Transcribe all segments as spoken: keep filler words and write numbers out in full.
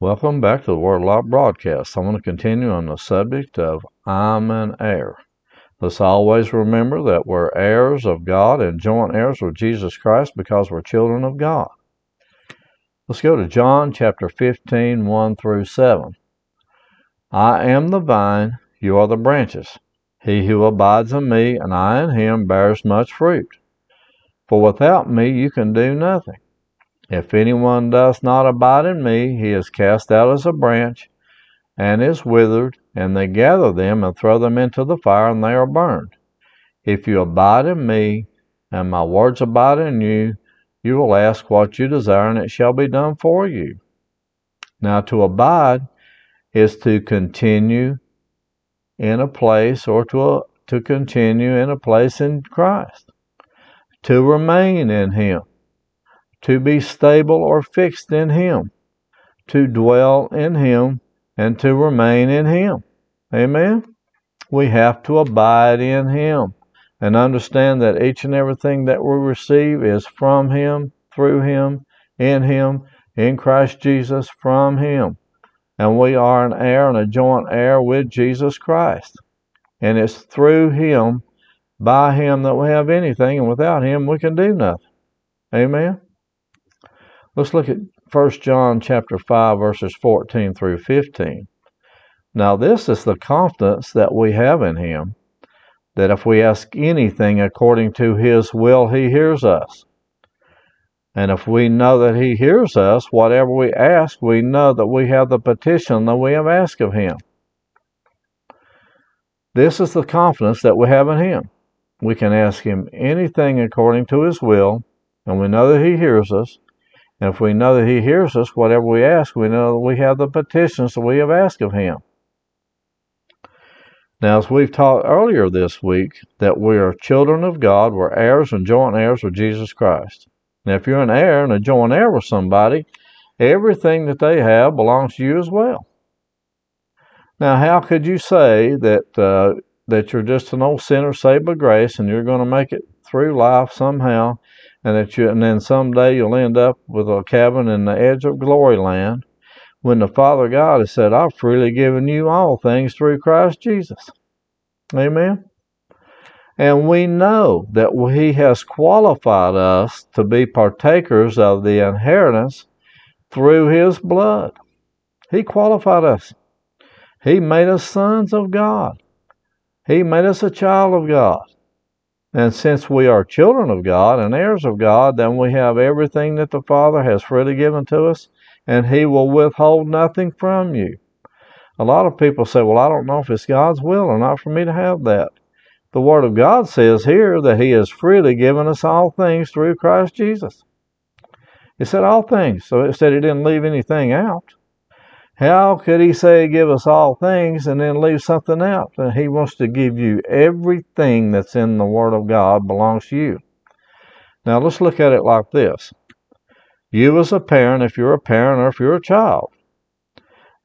Welcome back to the Word Alive Broadcast. I'm going to continue on the subject of I'm an heir. Let's always remember that we're heirs of God and joint heirs with Jesus Christ because we're children of God. Let's go to John chapter fifteen, one through seven. I am the vine, you are the branches. He who abides in me and I in him bears much fruit. For without me you can do nothing. If anyone does not abide in me, he is cast out as a branch and is withered, and they gather them and throw them into the fire, and they are burned. If you abide in me, and my words abide in you, you will ask what you desire, and it shall be done for you. Now, to abide is to continue in a place, or to, a, to continue in a place in Christ, to remain in him, to be stable or fixed in him, to dwell in him, and to remain in him. Amen? We have to abide in him and understand that each and everything that we receive is from him, through him, in him, in Christ Jesus, from him. And we are an heir and a joint heir with Jesus Christ. And it's through him, by him, that we have anything, and without him we can do nothing. Amen? Let's look at First John chapter five, verses fourteen through fifteen. Now this is the confidence that we have in him, that if we ask anything according to his will, he hears us. And if we know that he hears us, whatever we ask, we know that we have the petition that we have asked of him. This is the confidence that we have in him. We can ask him anything according to his will, and we know that he hears us. And if we know that he hears us, whatever we ask, we know that we have the petitions that we have asked of him. Now, as we've taught earlier this week, that we are children of God, we're heirs and joint heirs with Jesus Christ. Now, if you're an heir and a joint heir with somebody, everything that they have belongs to you as well. Now, how could you say that uh, that you're just an old sinner saved by grace and you're going to make it through life somehow? And that you, and then someday you'll end up with a cabin in the edge of glory land, when the Father God has said, I've freely given you all things through Christ Jesus. Amen. And we know that he has qualified us to be partakers of the inheritance through his blood. He qualified us. He made us sons of God. He made us a child of God. And since we are children of God and heirs of God, then we have everything that the Father has freely given to us, and he will withhold nothing from you. A lot of people say, well, I don't know if it's God's will or not for me to have that. The Word of God says here that he has freely given us all things through Christ Jesus. It said all things, so it said he didn't leave anything out. How could he say give us all things and then leave something out? He wants to give you everything that's in the Word of God belongs to you. Now let's look at it like this. You as a parent, if you're a parent or if you're a child,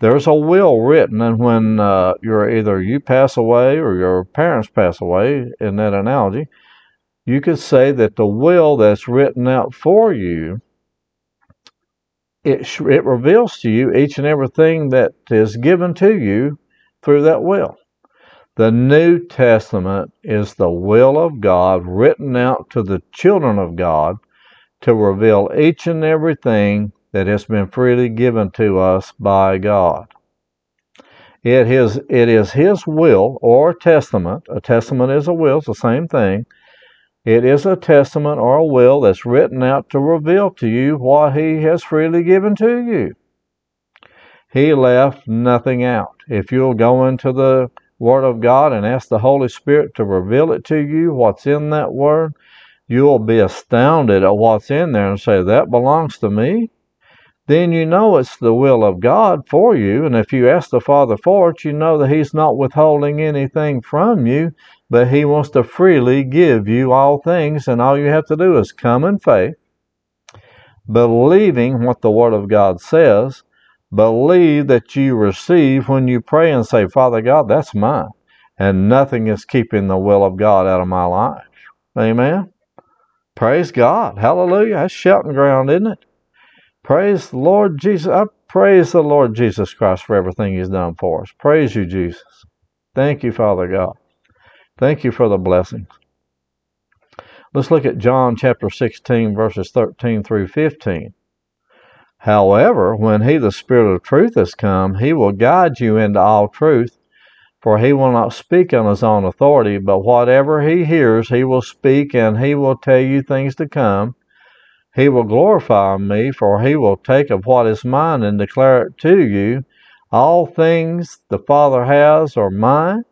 there's a will written, and when uh, you're either you pass away or your parents pass away, in that analogy, you could say that the will that's written out for you, It, it reveals to you each and everything that is given to you through that will. The New Testament is the will of God written out to the children of God to reveal each and everything that has been freely given to us by God. It is, it is His will or testament. A testament is a will. It's the same thing. It is a testament or a will that's written out to reveal to you what he has freely given to you. He left nothing out. If you'll go into the Word of God and ask the Holy Spirit to reveal it to you, what's in that Word, you'll be astounded at what's in there and say, that belongs to me? then you know it's the will of God for you. And if you ask the Father for it, you know that He's not withholding anything from you, but He wants to freely give you all things. And all you have to do is come in faith, believing what the Word of God says, believe that you receive when you pray and say, Father God, that's mine. And nothing is keeping the will of God out of my life. Amen. Praise God. Hallelujah. That's shouting ground, isn't it? Praise the Lord Jesus. I praise the Lord Jesus Christ for everything He's done for us. Praise you, Jesus. Thank you, Father God. Thank you for the blessings. Let's look at John chapter sixteen, verses thirteen through fifteen. However, when He, the Spirit of truth, has come, He will guide you into all truth, for He will not speak on His own authority, but whatever He hears, He will speak, and He will tell you things to come. He will glorify me, for He will take of what is mine and declare it to you. All things the Father has are mine.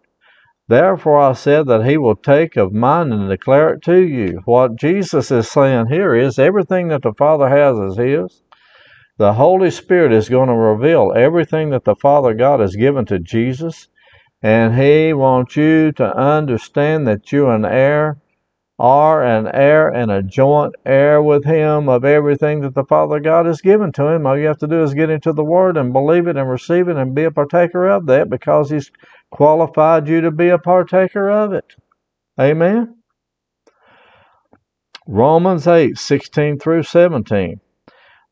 Therefore I said that He will take of mine and declare it to you. What Jesus is saying here is everything that the Father has is His. The Holy Spirit is going to reveal everything that the Father God has given to Jesus. And He wants you to understand that you're an heir. are an heir and a joint heir with Him of everything that the Father God has given to him. All you have to do is get into the Word and believe it and receive it and be a partaker of that, because He's qualified you to be a partaker of it. Amen. Romans eight, sixteen through seventeen.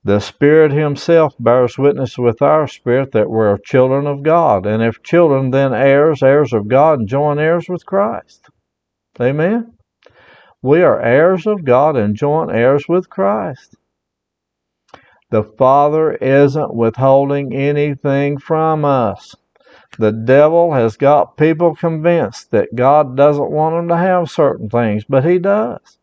The Spirit Himself bears witness with our spirit that we're children of God. And if children, then heirs, heirs of God, and joint heirs with Christ. Amen. We are heirs of God and joint heirs with Christ. The Father isn't withholding anything from us. The devil has got people convinced that God doesn't want them to have certain things, but He does.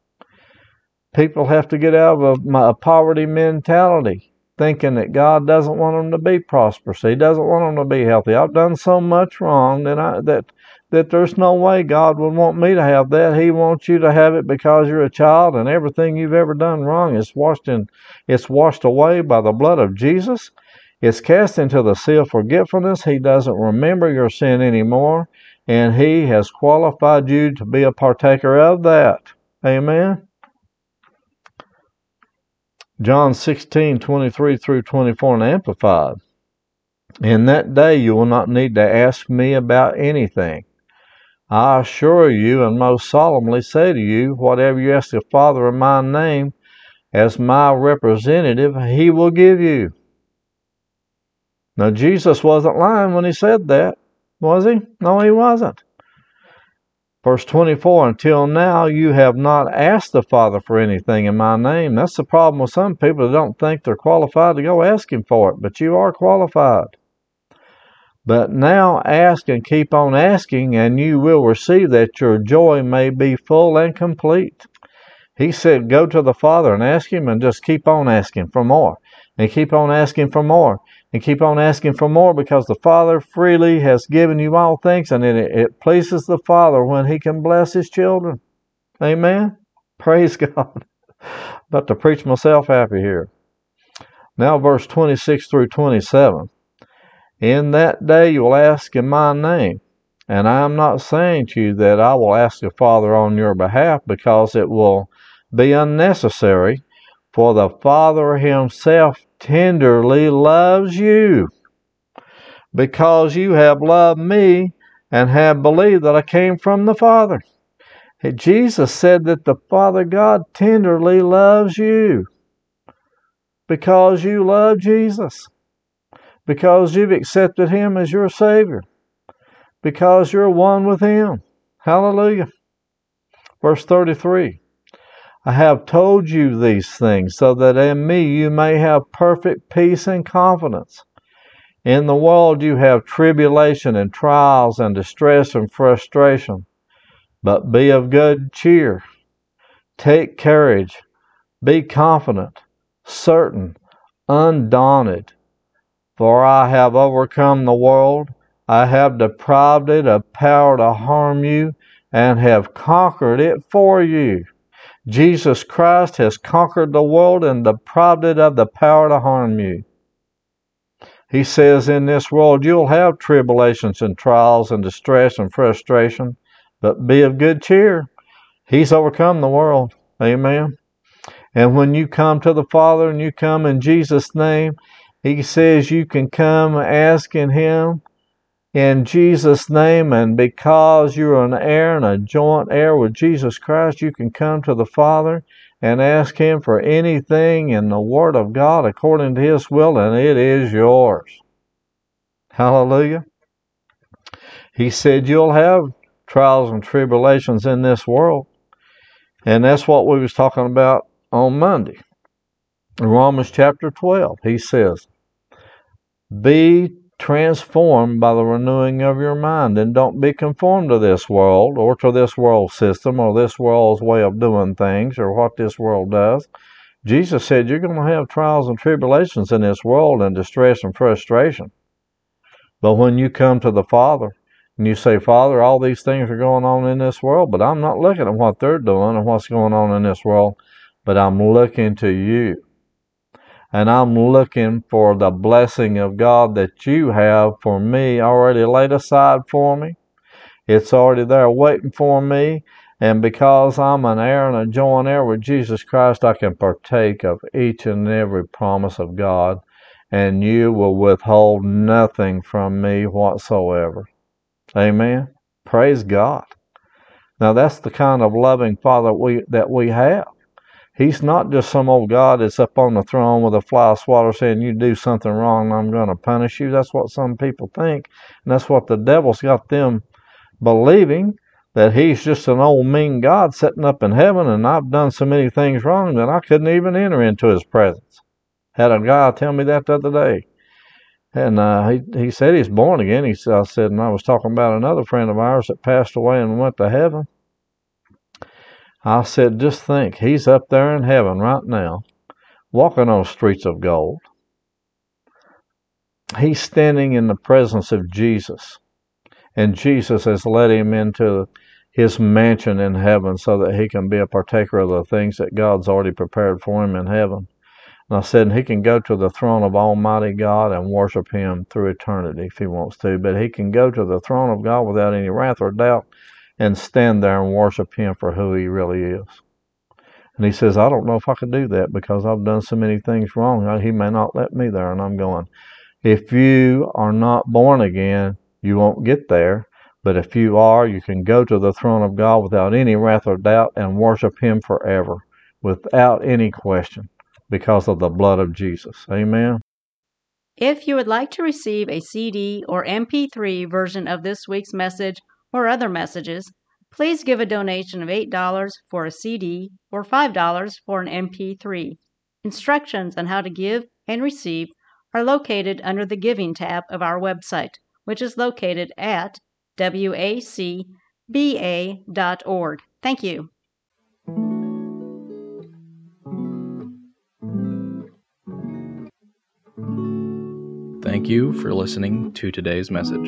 People have to get out of a poverty mentality, thinking that God doesn't want them to be prosperous. He doesn't want them to be healthy. I've done so much wrong that I, that that there's no way God would want me to have that. He wants you to have it because you're a child, and everything you've ever done wrong is washed in, it's washed away by the blood of Jesus. It's cast into the sea of forgetfulness. He doesn't remember your sin anymore, and He has qualified you to be a partaker of that. Amen. John sixteen, twenty-three through twenty-four, and Amplified. In that day you will not need to ask me about anything. I assure you and most solemnly say to you, whatever you ask the Father in my name, as my representative, He will give you. Now, Jesus wasn't lying when He said that, was He? No, He wasn't. Verse twenty-four, until now you have not asked the Father for anything in my name. That's the problem with some people that don't think they're qualified to go ask Him for it, but you are qualified. But now ask and keep on asking, and you will receive that your joy may be full and complete. He said, go to the Father and ask Him, and just keep on asking for more, and keep on asking for more, and keep on asking for more, because the Father freely has given you all things, and it, it pleases the Father when He can bless His children. Amen. Praise God. About to preach myself happy here. Now, verse twenty-six through twenty-seven. In that day you will ask in my name, and I am not saying to you that I will ask the Father on your behalf, because it will be unnecessary, for the Father Himself tenderly loves you, because you have loved me and have believed that I came from the Father. Jesus said that the Father God tenderly loves you because you love Jesus. Because you've accepted Him as your Savior. Because you're one with Him. Hallelujah. Verse thirty-three. I have told you these things so that in me you may have perfect peace and confidence. In the world you have tribulation and trials and distress and frustration. But be of good cheer. Take courage. Be confident, certain, undaunted. For I have overcome the world, I have deprived it of power to harm you, and have conquered it for you. Jesus Christ has conquered the world and deprived it of the power to harm you. He says, in this world you'll have tribulations and trials and distress and frustration, but be of good cheer. He's overcome the world. Amen. And when you come to the Father and you come in Jesus' name, He says you can come asking Him in Jesus' name. And because you're an heir and a joint heir with Jesus Christ, you can come to the Father and ask Him for anything in the Word of God according to His will, and it is yours. Hallelujah. He said you'll have trials and tribulations in this world. And that's what we was talking about on Monday. In Romans chapter twelve, he says, be transformed by the renewing of your mind, and don't be conformed to this world or to this world system or this world's way of doing things or what this world does. Jesus said you're going to have trials and tribulations in this world and distress and frustration. But when you come to the Father, and you say, Father, all these things are going on in this world, but I'm not looking at what they're doing and what's going on in this world, but I'm looking to you. And I'm looking for the blessing of God that you have for me already laid aside for me. It's already there waiting for me. And because I'm an heir and a joint heir with Jesus Christ, I can partake of each and every promise of God. And you will withhold nothing from me whatsoever. Amen. Praise God. Now that's the kind of loving Father we that we have. He's not just some old God that's up on the throne with a fly swatter saying, you do something wrong and I'm going to punish you. That's what some people think. And that's what the devil's got them believing, that he's just an old mean God sitting up in heaven, and I've done so many things wrong that I couldn't even enter into his presence. Had a guy tell me that the other day. And uh, he, he said he's born again. He I said, and I was talking about another friend of ours that passed away and went to heaven. I said, just think, he's up there in heaven right now, walking on streets of gold. He's standing in the presence of Jesus. And Jesus has led him into his mansion in heaven so that he can be a partaker of the things that God's already prepared for him in heaven. And I said, he can go to the throne of Almighty God and worship Him through eternity if he wants to. But he can go to the throne of God without any wrath or doubt and stand there and worship Him for who He really is. And he says, I don't know if I could do that because I've done so many things wrong. He may not let me there. And I'm going, if you are not born again, you won't get there. But if you are, you can go to the throne of God without any wrath or doubt and worship Him forever without any question, because of the blood of Jesus. Amen. If you would like to receive a C D or M P three version of this week's message or other messages, please give a donation of eight dollars for a C D or five dollars for an M P three. Instructions on how to give and receive are located under the Giving tab of our website, which is located at W A C B A dot org. Thank you. Thank you for listening to today's message.